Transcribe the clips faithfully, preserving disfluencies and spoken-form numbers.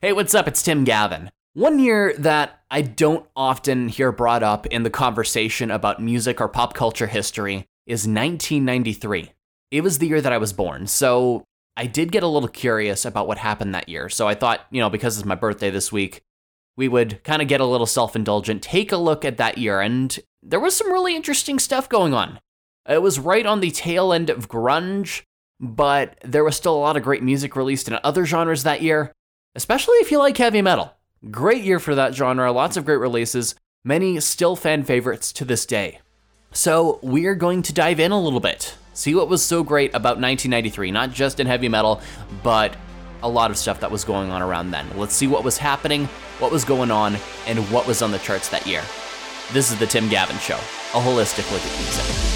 Hey, what's up? It's Tim Gavin. One year that I don't often hear brought up in the conversation about music or pop culture history is nineteen ninety-three. It was the year that I was born, so I did get a little curious about what happened that year. So I thought, you know, because it's my birthday this week, we would kind of get a little self-indulgent, take a look at that year, and there was some really interesting stuff going on. It was right on the tail end of grunge, but there was still a lot of great music released in other genres that year. Especially if you like heavy metal. Great year for that genre, lots of great releases, many still fan favorites to this day. So we're going to dive in a little bit, see what was so great about nineteen ninety-three, not just in heavy metal, but a lot of stuff that was going on around then. Let's see what was happening, what was going on, and what was on the charts that year. This is the Tim Gavin Show, a holistic look at music.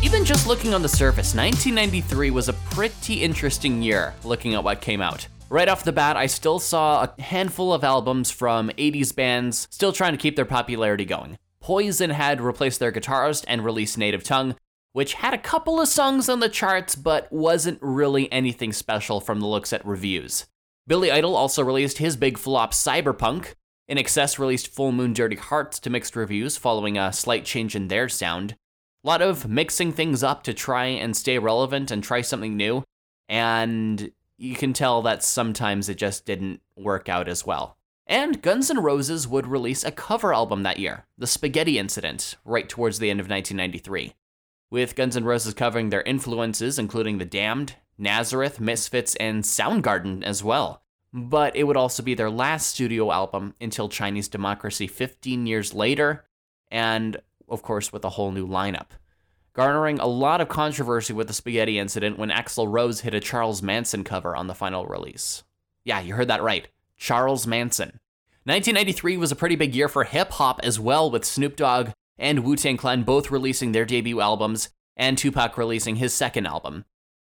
Even just looking on the surface, nineteen ninety-three was a pretty interesting year looking at what came out. Right off the bat, I still saw a handful of albums from eighties bands still trying to keep their popularity going. Poison had replaced their guitarist and released Native Tongue, which had a couple of songs on the charts, but wasn't really anything special from the looks at reviews. Billy Idol also released his big flop Cyberpunk. In Excess released Full Moon Dirty Hearts to mixed reviews following a slight change in their sound. A lot of mixing things up to try and stay relevant and try something new, and you can tell that sometimes it just didn't work out as well. And Guns N' Roses would release a cover album that year, The Spaghetti Incident, right towards the end of nineteen ninety-three. With Guns N' Roses covering their influences, including The Damned, Nazareth, Misfits, and Soundgarden as well. But it would also be their last studio album until Chinese Democracy fifteen years later, and of course, with a whole new lineup. Garnering a lot of controversy with The Spaghetti Incident when Axl Rose hit a Charles Manson cover on the final release. Yeah, you heard that right. Charles Manson. nineteen ninety-three was a pretty big year for hip-hop as well, with Snoop Dogg and Wu-Tang Clan both releasing their debut albums, and Tupac releasing his second album.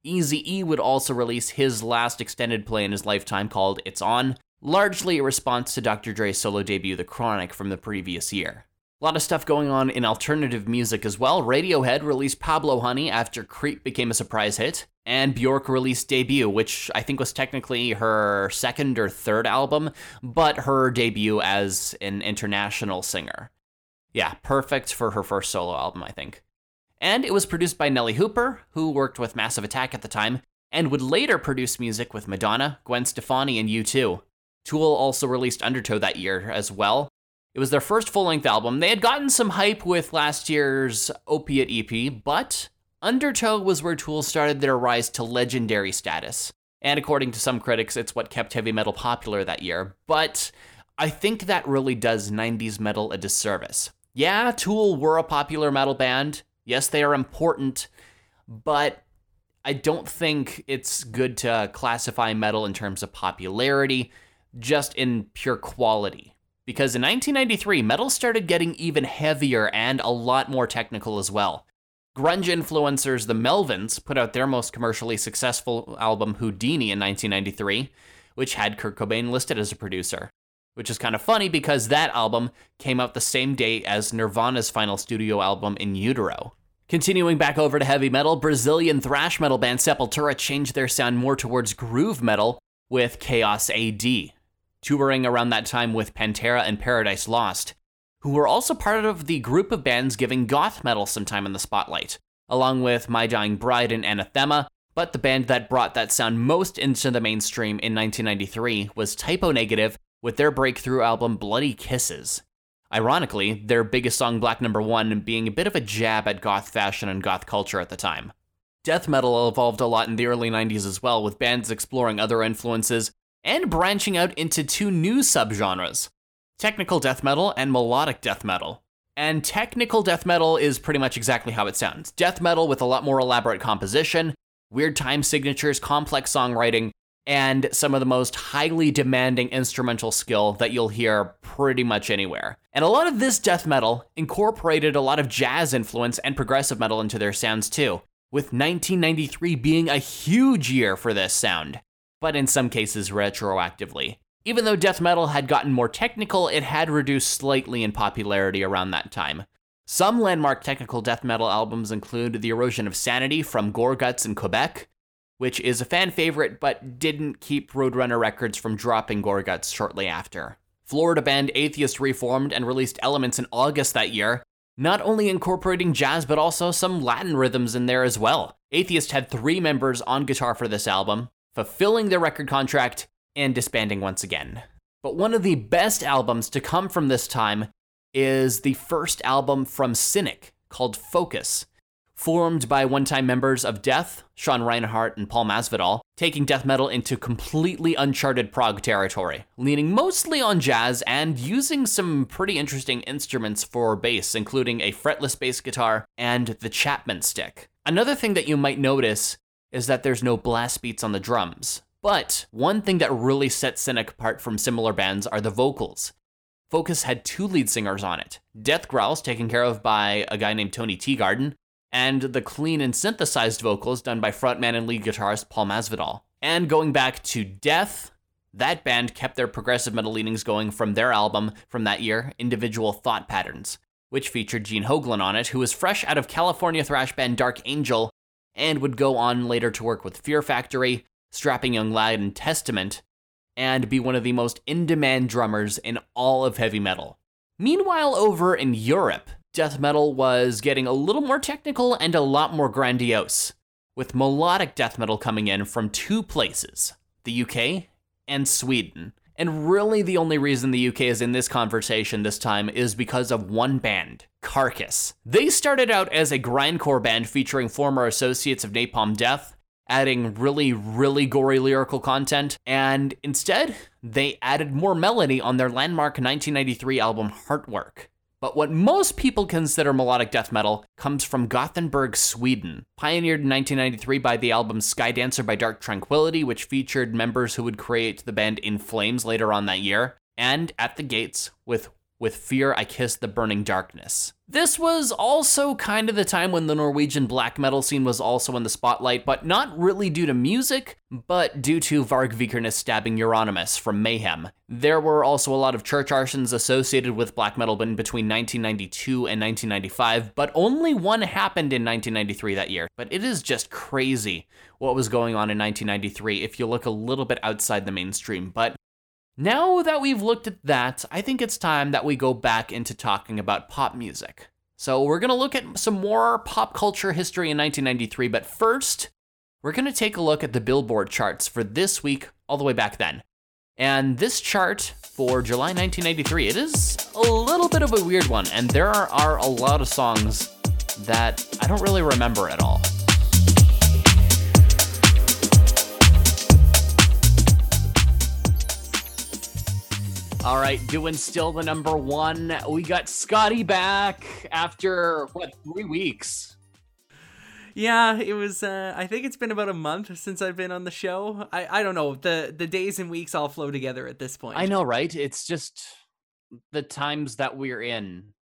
Eazy-E would also release his last extended play in his lifetime called It's On, largely a response to Doctor Dre's solo debut, The Chronic, from the previous year. A lot of stuff going on in alternative music as well. Radiohead released Pablo Honey after Creep became a surprise hit, and Bjork released Debut, which I think was technically her second or third album, but her debut as an international singer. Yeah, perfect for her first solo album, I think. And it was produced by Nellie Hooper, who worked with Massive Attack at the time, and would later produce music with Madonna, Gwen Stefani, and U two. Tool also released Undertow that year as well. It was their first full-length album. They had gotten some hype with last year's Opiate E P, but Undertow was where Tool started their rise to legendary status. And according to some critics, it's what kept heavy metal popular that year. But I think that really does nineties metal a disservice. Yeah, Tool were a popular metal band. Yes, they are important, but I don't think it's good to classify metal in terms of popularity, just in pure quality. Because in nineteen ninety-three, metal started getting even heavier and a lot more technical as well. Grunge influencers The Melvins put out their most commercially successful album, Houdini, in nineteen ninety-three, which had Kurt Cobain listed as a producer. Which is kind of funny because that album came out the same day as Nirvana's final studio album, In Utero. Continuing back over to heavy metal, Brazilian thrash metal band Sepultura changed their sound more towards groove metal with Chaos A D. Touring around that time with Pantera and Paradise Lost, who were also part of the group of bands giving goth metal some time in the spotlight, along with My Dying Bride and Anathema, but the band that brought that sound most into the mainstream in nineteen ninety-three was Type O Negative with their breakthrough album Bloody Kisses. Ironically, their biggest song Black Number One being a bit of a jab at goth fashion and goth culture at the time. Death metal evolved a lot in the early nineties as well, with bands exploring other influences, and branching out into two new subgenres, technical death metal and melodic death metal. And technical death metal is pretty much exactly how it sounds. Death metal with a lot more elaborate composition, weird time signatures, complex songwriting, and some of the most highly demanding instrumental skill that you'll hear pretty much anywhere. And a lot of this death metal incorporated a lot of jazz influence and progressive metal into their sounds too, with nineteen ninety-three being a huge year for this sound. But in some cases retroactively. Even though death metal had gotten more technical, it had reduced slightly in popularity around that time. Some landmark technical death metal albums include The Erosion of Sanity from Gorguts in Quebec, which is a fan favorite but didn't keep Roadrunner Records from dropping Gorguts shortly after. Florida band Atheist reformed and released Elements in August that year, not only incorporating jazz but also some Latin rhythms in there as well. Atheist had three members on guitar for this album, fulfilling their record contract and disbanding once again. But one of the best albums to come from this time is the first album from Cynic, called Focus, formed by one-time members of Death, Sean Reinhardt and Paul Masvidal, taking death metal into completely uncharted prog territory, leaning mostly on jazz and using some pretty interesting instruments for bass, including a fretless bass guitar and the Chapman stick. Another thing that you might notice is that there's no blast beats on the drums, but one thing that really sets Cynic apart from similar bands are the vocals. Focus had two lead singers on it, death growls taken care of by a guy named Tony Teagarden, and the clean and synthesized vocals done by frontman and lead guitarist Paul Masvidal. And going back to Death, that band kept their progressive metal leanings going from their album from that year, Individual Thought Patterns, which featured Gene Hoglan on it, who was fresh out of California thrash band Dark Angel, and would go on later to work with Fear Factory, Strapping Young Lad and Testament, and be one of the most in-demand drummers in all of heavy metal. Meanwhile, over in Europe, death metal was getting a little more technical and a lot more grandiose, with melodic death metal coming in from two places, the U K and Sweden. And really the only reason the U K is in this conversation this time is because of one band, Carcass. They started out as a grindcore band featuring former associates of Napalm Death, adding really, really gory lyrical content, and instead, they added more melody on their landmark nineteen ninety-three album Heartwork. But what most people consider melodic death metal comes from Gothenburg, Sweden, pioneered in nineteen ninety-three by the album Skydancer by Dark Tranquillity, which featured members who would create the band In Flames later on that year, and At the Gates with With Fear I Kissed the Burning Darkness. This was also kind of the time when the Norwegian black metal scene was also in the spotlight, but not really due to music, but due to Varg Vikernes stabbing Euronymous from Mayhem. There were also a lot of church arsons associated with black metal in between nineteen ninety-two and nineteen ninety-five, but only one happened in nineteen ninety-three that year. But it is just crazy what was going on in nineteen ninety-three if you look a little bit outside the mainstream. But now that we've looked at that, I think it's time that we go back into talking about pop music. So we're going to look at some more pop culture history in nineteen ninety-three, but first, we're going to take a look at the Billboard charts for this week, all the way back then. And this chart for July nineteen ninety-three, it is a little bit of a weird one, and there are a lot of songs that I don't really remember at all. All right, doing still the number one. We got Scotty back after, what, three weeks? Yeah, it was, uh, I think it's been about a month since I've been on the show. I, I don't know, the, the days and weeks all flow together at this point. I know, right? It's just the times that we're in.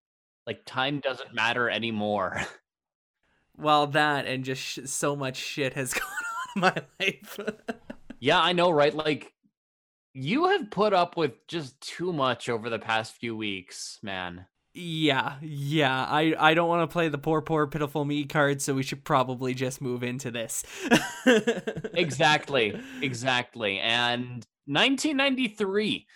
Like, time doesn't matter anymore. Well, that and just sh- so much shit has gone on in my life. Yeah, I know, right? Like, you have put up with just too much over the past few weeks, man. Yeah, yeah. I, I don't want to play the poor, poor, pitiful me card, so we should probably just move into this. Exactly, exactly. And nineteen ninety-three,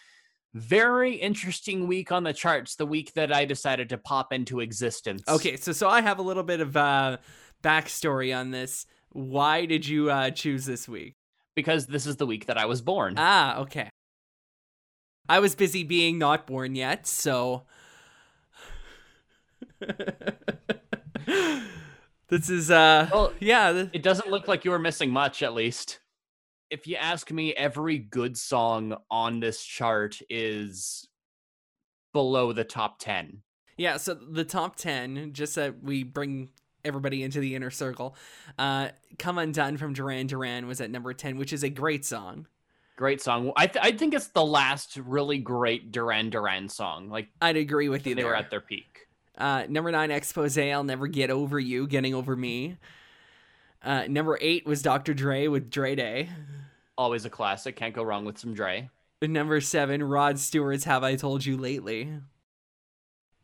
very interesting week on the charts, the week that I decided to pop into existence. Okay, so so I have a little bit of uh, backstory on this. Why did you uh, choose this week? Because this is the week that I was born. Ah, okay. I was busy being not born yet, so this is, uh, well, yeah. Th- it doesn't look like you were missing much, at least. If you ask me, every good song on this chart is below the top ten. Yeah, so the top ten, just that so we bring everybody into the inner circle. Uh, Come Undone from Duran Duran was at number ten, which is a great song. Great song. I th- I think it's the last really great Duran Duran song. Like, I'd agree with you. They there. were at their peak. Uh, number nine, Expose, I'll Never Get Over You, Getting Over Me. Uh, number eight was Doctor Dre with Dre Day. Always a classic. Can't go wrong with some Dre. Number seven, Rod Stewart's Have I Told You Lately.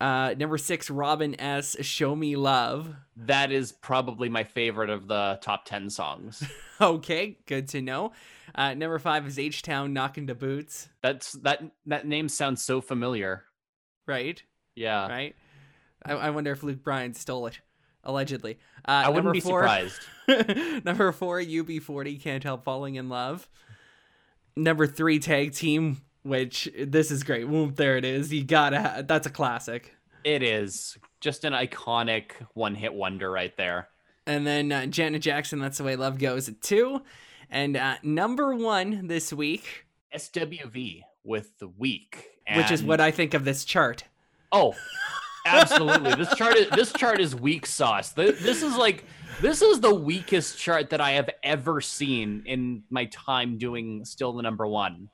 Uh, number six, Robin S., Show Me Love. That is probably my favorite of the top ten songs. Okay, good to know. Uh, number five is H-Town, Knockin' the Boots. That's that that name sounds so familiar. Right? Yeah. Right? I, I wonder if Luke Bryan stole it, allegedly. Uh, I wouldn't be four, surprised. Number four, U B forty, Can't Help Falling in Love. Number three, Tag Team, which this is great. Whoop, there it is. You gotta, that's a classic. It is just an iconic one hit wonder right there. And then uh, Janet Jackson, That's the Way Love Goes at two. And uh, number one this week, S W V with The Week, and... which is what I think of this chart. Oh, absolutely. This chart is, this chart is weak sauce. This is like, this is the weakest chart that I have ever seen in my time doing Still the Number One.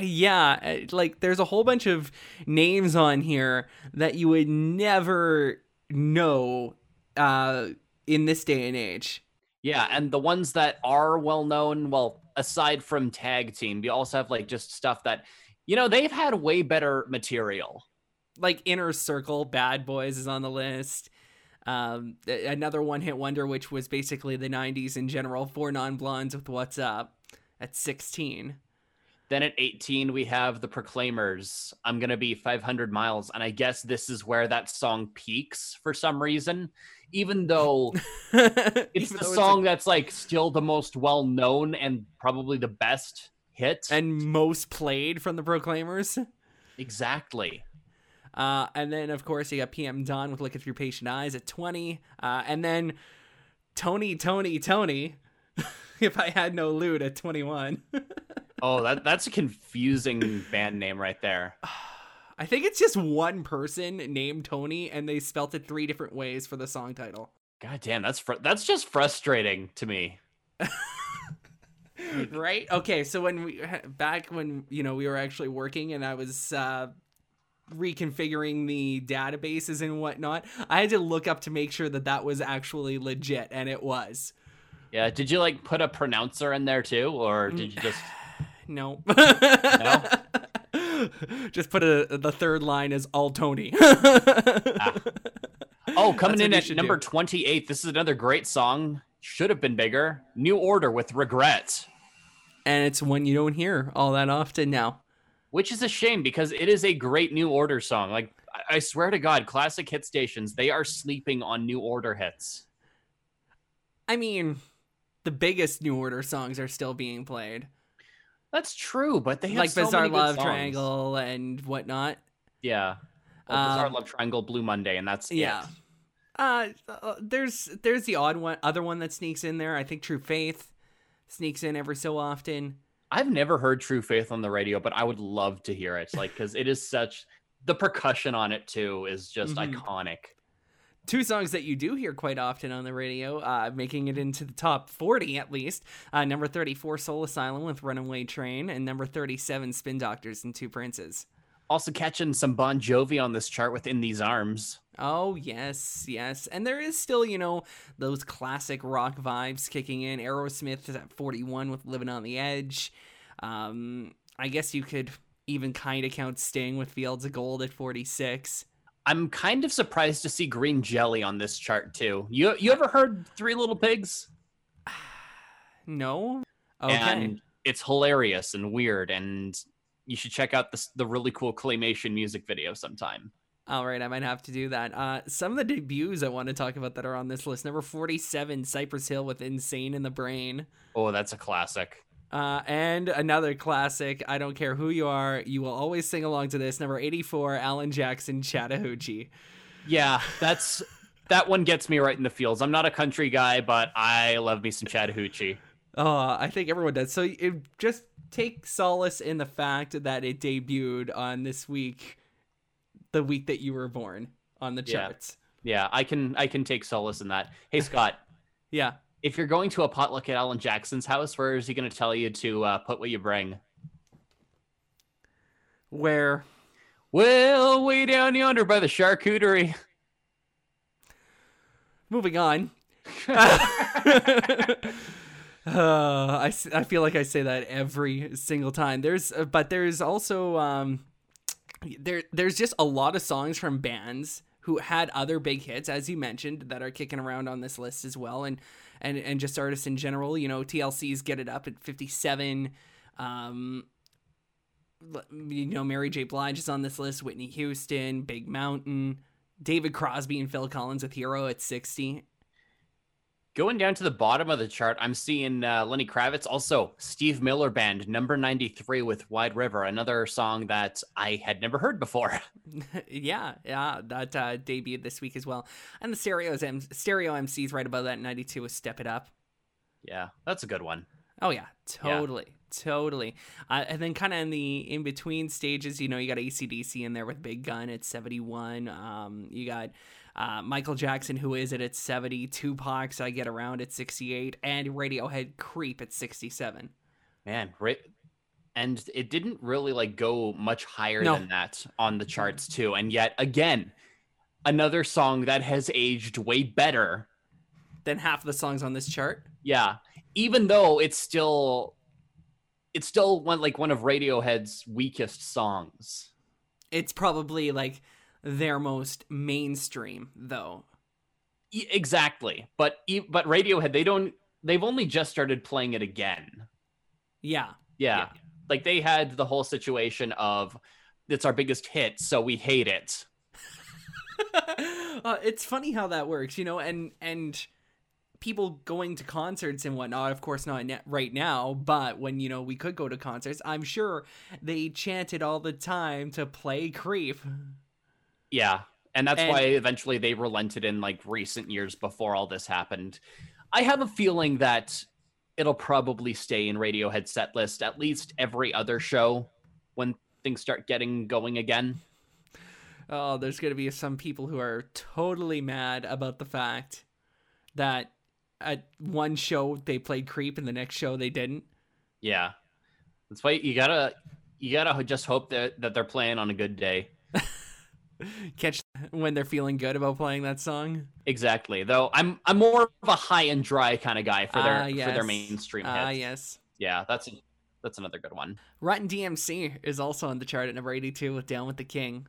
Yeah, like there's a whole bunch of names on here that you would never know uh, in this day and age. Yeah, and the ones that are well known, well, aside from Tag Team, you also have like just stuff that, you know, they've had way better material. Like Inner Circle, Bad Boys is on the list. Um, another one hit wonder, which was basically the nineties in general, Four Non-Blondes with What's Up at sixteen. Then at eighteen, we have The Proclaimers, I'm Gonna Be five hundred miles. And I guess this is where that song peaks for some reason, even though it's even the though song it's like... that's like still the most well-known and probably the best hit. And most played from The Proclaimers. Exactly. Uh, and then, of course, you got P M Dawn with Look at Your Patient Eyes at twenty. Uh, and then Tony, Tony, Tony, If I Had No Loot at twenty-one. Oh, that that's a confusing band name right there. I think it's just one person named Tony, and they spelt it three different ways for the song title. God damn, that's fr- that's just frustrating to me. Right? Okay, so when we back when you know we were actually working, and I was uh, reconfiguring the databases and whatnot, I had to look up to make sure that that was actually legit, and it was. Yeah. Did you like put a pronouncer in there too, or did you just? No. No. Just put a the third line as all Tony. Ah. Oh, coming in at number do. twenty-eight. This is another great song. Should have been bigger. New Order with Regret. And it's one you don't hear all that often now. Which is a shame because it is a great New Order song. Like I swear to God, classic hit stations, they are sleeping on New Order hits. I mean, the biggest New Order songs are still being played. That's true, but they have like so Bizarre many Love good songs. Triangle and whatnot. Yeah, well, um, Bizarre Love Triangle, Blue Monday, and that's yeah. It. Uh, there's there's the odd one, other one that sneaks in there. I think True Faith sneaks in every so often. I've never heard True Faith on the radio, but I would love to hear it, like because it is such the percussion on it too is just mm-hmm. iconic. Two songs that you do hear quite often on the radio, uh, making it into the top forty at least. Uh, number thirty-four, Soul Asylum with Runaway Train, and number thirty-seven, Spin Doctors and Two Princes. Also catching some Bon Jovi on this chart with In These Arms. Oh, yes, yes. And there is still, you know, those classic rock vibes kicking in. Aerosmith is at forty-one with Living on the Edge. Um, I guess you could even kind of count Sting with Fields of Gold at forty-six. I'm kind of surprised to see Green Jelly on this chart, too. You you ever heard Three Little Pigs? No. Okay. And it's hilarious and weird, and you should check out the, the really cool claymation music video sometime. All right, I might have to do that. Uh, some of the debuts I want to talk about that are on this list. Number forty-seven, Cypress Hill with Insane in the Brain. Oh, that's a classic. Uh, and another classic, I don't care who you are, you will always sing along to this. Number eighty-four, Alan Jackson, Chattahoochee. Yeah, that's that one gets me right in the feels. I'm not a country guy, but I love me some Chattahoochee. Oh, I think everyone does. So it, just take solace in the fact that it debuted on this week, the week that you were born on the charts. Yeah, yeah I can I can take solace in that. Hey, Scott. Yeah. If you're going to a potluck at Alan Jackson's house, where is he going to tell you to uh, put what you bring? Where? Well, way down yonder by the charcuterie. Moving on. uh, I, I feel like I say that every single time. There's, uh, but there's also um, there there's just a lot of songs from bands who had other big hits, as you mentioned, that are kicking around on this list as well, and and and just artists in general. You know, T L C's Get It Up at fifty-seven. Um, you know, Mary J. Blige is on this list. Whitney Houston, Big Mountain, David Crosby and Phil Collins with Hero at sixty. Going down to the bottom of the chart, I'm seeing uh, Lenny Kravitz, also Steve Miller Band, number ninety-three with Wide River, another song that I had never heard before. yeah, yeah, that uh, debuted this week as well. And the Stereo's M- Stereo M C's right above that, ninety-two with Step It Up. Yeah, that's a good one. Oh, yeah, totally, yeah. totally. Uh, and then kind of in the in-between stages, you know, you got A C D C in there with Big Gun at seventy-one. Um, you got... Uh, Michael Jackson, Who Is It at seventy, Tupac's I Get Around at sixty-eight, and Radiohead Creep at sixty-seven. Man, right. And it didn't really like go much higher no. than that on the charts too. And yet again, another song that has aged way better than half the songs on this chart. Yeah. Even though it's still, it's still one, like one of Radiohead's weakest songs. It's probably like their most mainstream though. Exactly. But, but Radiohead, they don't, they've only just started playing it again. Yeah. Yeah. yeah. Like they had the whole situation of it's our biggest hit, so we hate it. uh, it's funny how that works, you know, and, and people going to concerts and whatnot, of course not right now, but when, you know, we could go to concerts, I'm sure they chanted all the time to play Creep. Yeah, and that's and, why eventually they relented in like recent years before all this happened. I have a feeling that it'll probably stay in Radiohead set list at least every other show when things start getting going again. Oh, there's going to be some people who are totally mad about the fact that at one show they played Creep and the next show they didn't. Yeah, that's why you gotta you gotta just hope that that they're playing on a good day. Catch when they're feeling good about playing that song. Exactly. Though I'm I'm more of a high and dry kind of guy for their uh, yes. for their mainstream hits. Ah uh, yes. Yeah, that's that's another good one. Rotten D M C is also on the chart at number eighty-two with Down with the King.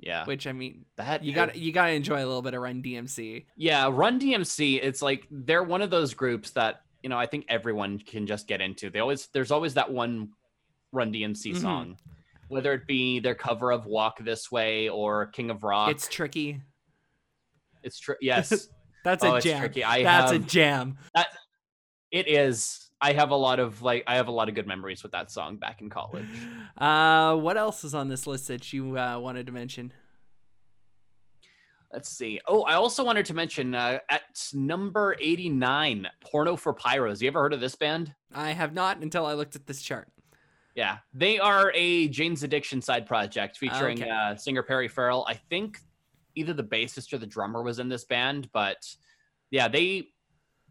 Yeah. Which I mean, that you got you got to enjoy a little bit of Run D M C. Yeah, Run D M C, it's like they're one of those groups that, you know, I think everyone can just get into. They always there's always that one Run D M C mm-hmm. song. Whether it be their cover of Walk This Way or King of Rock. It's tricky. It's tricky. Yes. That's oh, a jam. It's tricky. I That's have, a jam. That, it is. I have a lot of like, I have a lot of good memories with that song back in college. Uh, what else is on this list that you uh, wanted to mention? Let's see. Oh, I also wanted to mention uh, at number eighty-nine, Porno for Pyros. You ever heard of this band? I have not until I looked at this chart. Yeah, they are a Jane's Addiction side project featuring okay. uh, singer Perry Farrell. I think either the bassist or the drummer was in this band, but yeah, they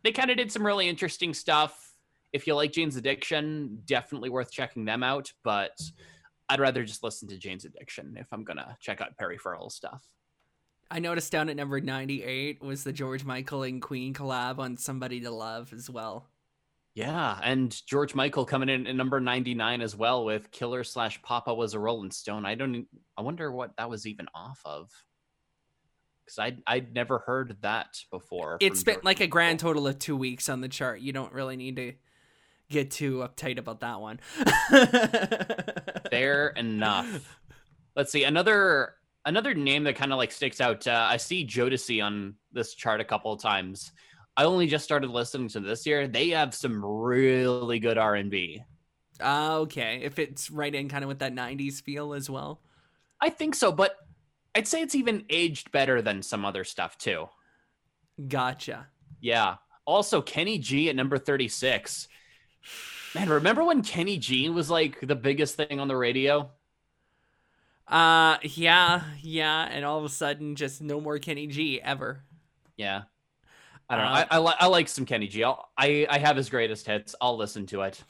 they kind of did some really interesting stuff. If you like Jane's Addiction, definitely worth checking them out, but I'd rather just listen to Jane's Addiction if I'm going to check out Perry Farrell's stuff. I noticed down at number ninety-eight was the George Michael and Queen collab on Somebody to Love as well. Yeah, and George Michael coming in at number ninety-nine as well with Killer slash Papa Was a Rolling Stone. I don't. I wonder what that was even off of, because I I'd, I'd never heard that before. It's been George like Michael. A grand total of two weeks on the chart. You don't really need to get too uptight about that one. Fair enough. Let's see another another name that kind of like sticks out. Uh, I see Jodeci on this chart a couple of times. I only just started listening to this year. They have some really good R and B. Uh, okay. If it's right in kind of with that nineties feel as well. I think so, but I'd say it's even aged better than some other stuff too. Gotcha. Yeah. Also, Kenny G at number thirty-six. Man, remember when Kenny G was like the biggest thing on the radio? Uh, yeah, yeah. And all of a sudden, just no more Kenny G ever. Yeah. I don't know. I, I, li- I like some Kenny G. I'll, I I have his greatest hits. I'll listen to it.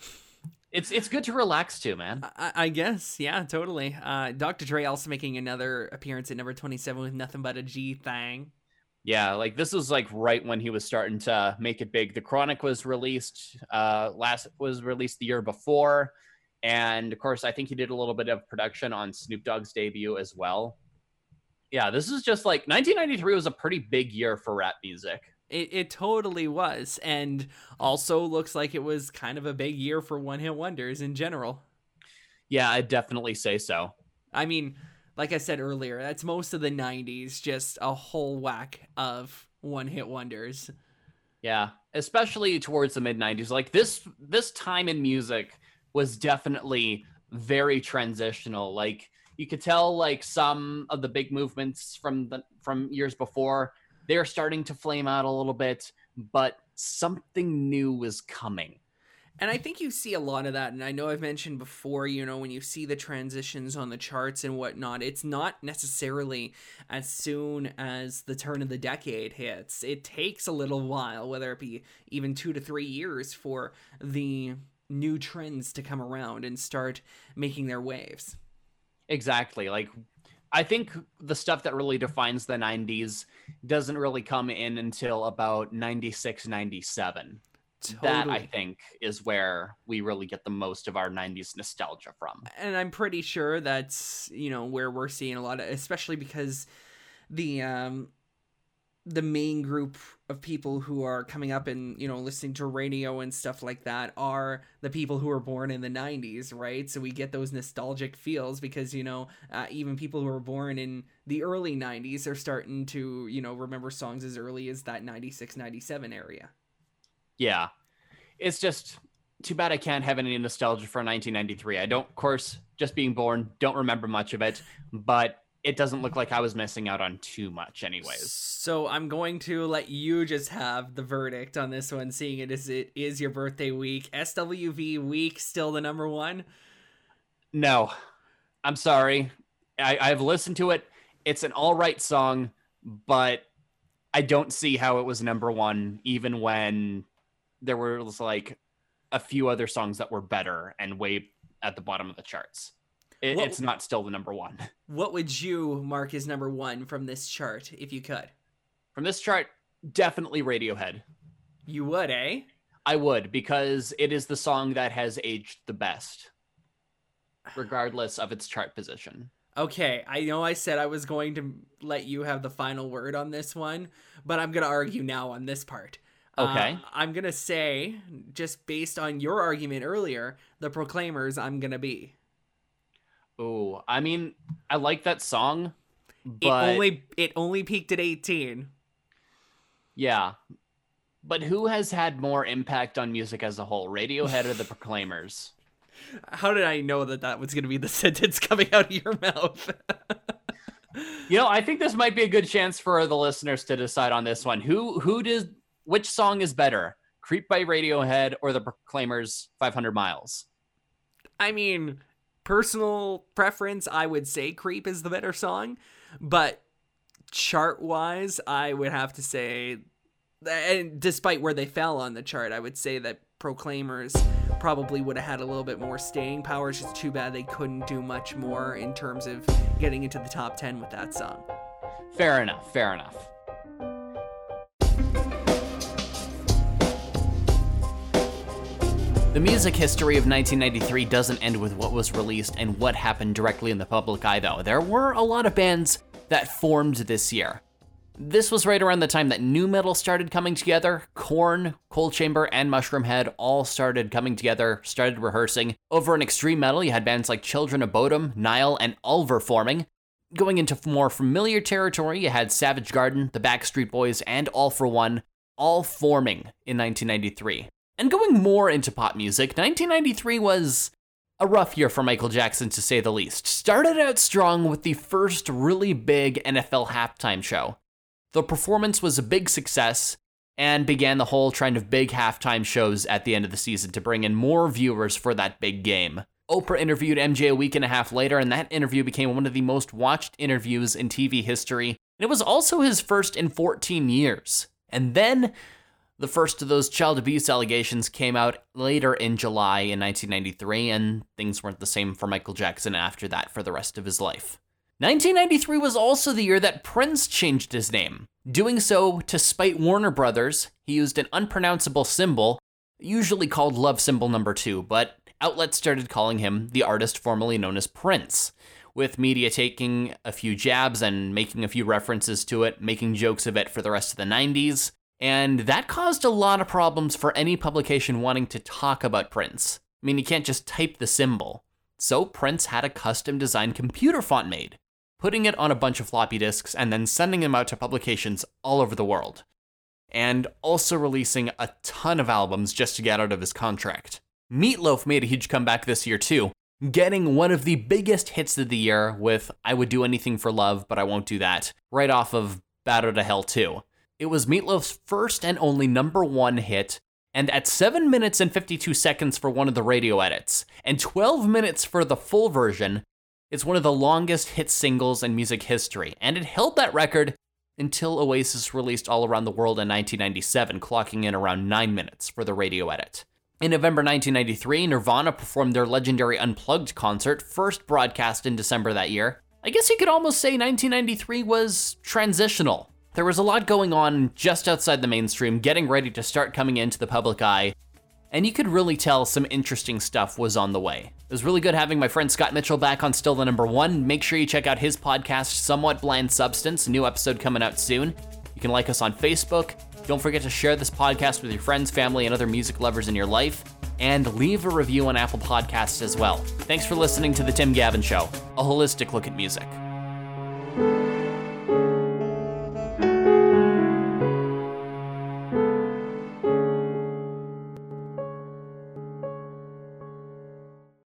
It's it's good to relax to, man. I, I guess. Yeah, totally. Uh, Doctor Dre also making another appearance at number twenty-seven with Nothing But a G Thang. Yeah, like this was like right when he was starting to make it big. The Chronic was released. Uh, last was released the year before. And of course, I think he did a little bit of production on Snoop Dogg's debut as well. Yeah, this is just like nineteen ninety-three was a pretty big year for rap music. It, it totally was. And also looks like it was kind of a big year for one hit wonders in general. Yeah, I'd definitely say so. I mean, like I said earlier, that's most of the nineties, just a whole whack of one hit wonders. Yeah, especially towards the mid nineties. Like this, this time in music was definitely very transitional. Like you could tell, like some of the big movements from the from years before, they're starting to flame out a little bit, but something new was coming. And I think you see a lot of that. And I know I've mentioned before, you know, when you see the transitions on the charts and whatnot, it's not necessarily as soon as the turn of the decade hits. It takes a little while, whether it be even two to three years, for the new trends to come around and start making their waves. Exactly. Like, I think the stuff that really defines the nineties doesn't really come in until about ninety-six, ninety-seven. Totally. That, I think, is where we really get the most of our nineties nostalgia from. And I'm pretty sure that's, you know, where we're seeing a lot of, especially because the um, the main group of people who are coming up and, you know, listening to radio and stuff like that are the people who were born in the nineties, right? So we get those nostalgic feels because, you know, uh, even people who were born in the early nineties are starting to, you know, remember songs as early as that ninety-six, ninety-seven area. Yeah, it's just too bad I can't have any nostalgia for nineteen ninety-three. I don't, of course, just being born, don't remember much of it, but it doesn't look like I was missing out on too much anyways. So I'm going to let you just have the verdict on this one, seeing it as it is your birthday week. S W V week, still the number one? No, I'm sorry. I, I've listened to it. It's an all right song, but I don't see how it was number one, even when there were like a few other songs that were better and way at the bottom of the charts. It, what, it's not still the number one. What would you mark as number one from this chart if you could? From this chart, definitely Radiohead. You would, eh? I would, because it is the song that has aged the best, regardless of its chart position. Okay, I know I said I was going to let you have the final word on this one, but I'm going to argue now on this part. Okay. Uh, I'm going to say, just based on your argument earlier, the Proclaimers, I'm going to be. Oh, I mean, I like that song, but... It only, it only peaked at eighteen. Yeah. But who has had more impact on music as a whole, Radiohead or the Proclaimers? How did I know that that was going to be the sentence coming out of your mouth? You know, I think this might be a good chance for the listeners to decide on this one. Who, who does... Which song is better, Creep by Radiohead or The Proclaimers' five hundred miles? I mean, personal preference, I would say Creep is the better song, but chart-wise, I would have to say, and despite where they fell on the chart, I would say that Proclaimers probably would have had a little bit more staying power. It's just too bad they couldn't do much more in terms of getting into the top ten with that song. Fair enough, fair enough. The music history of nineteen ninety-three doesn't end with what was released and what happened directly in the public eye, though. There were a lot of bands that formed this year. This was right around the time that nu metal started coming together. Korn, Cold Chamber, and Mushroom Head all started coming together, started rehearsing. Over in extreme metal, you had bands like Children of Bodom, Nile, and Ulver forming. Going into more familiar territory, you had Savage Garden, the Backstreet Boys, and All For One, all forming in nineteen ninety-three. And going more into pop music, nineteen ninety-three was a rough year for Michael Jackson, to say the least. Started out strong with the first really big N F L halftime show. The performance was a big success and began the whole trend of big halftime shows at the end of the season to bring in more viewers for that big game. Oprah interviewed M J a week and a half later, and that interview became one of the most watched interviews in T V history. And it was also his first in fourteen years. And then... the first of those child abuse allegations came out later in July in nineteen ninety-three, and things weren't the same for Michael Jackson after that for the rest of his life. nineteen ninety-three was also the year that Prince changed his name. Doing so to spite Warner Brothers, he used an unpronounceable symbol, usually called Love Symbol Number Two, but outlets started calling him the artist formerly known as Prince, with media taking a few jabs and making a few references to it, making jokes of it for the rest of the nineties. And that caused a lot of problems for any publication wanting to talk about Prince. I mean, you can't just type the symbol. So Prince had a custom-designed computer font made, putting it on a bunch of floppy disks and then sending them out to publications all over the world, and also releasing a ton of albums just to get out of his contract. Meat Loaf made a huge comeback this year too, getting one of the biggest hits of the year with I Would Do Anything for Love, But I Won't Do That, right off of Battered to Hell two. It was Meat Loaf's first and only number one hit, and at seven minutes and fifty-two seconds for one of the radio edits, and twelve minutes for the full version, it's one of the longest hit singles in music history, and it held that record until Oasis released All Around the World in nineteen ninety-seven, clocking in around nine minutes for the radio edit. In November nineteen ninety-three, Nirvana performed their legendary Unplugged concert, first broadcast in December that year. I guess you could almost say nineteen ninety-three was transitional. There was a lot going on just outside the mainstream, getting ready to start coming into the public eye, and you could really tell some interesting stuff was on the way. It was really good having my friend Scott Mitchell back on Still the Number One. Make sure you check out his podcast, Somewhat Bland Substance, new episode coming out soon. You can like us on Facebook. Don't forget to share this podcast with your friends, family, and other music lovers in your life, and leave a review on Apple Podcasts as well. Thanks for listening to The Tim Gavin Show, a holistic look at music.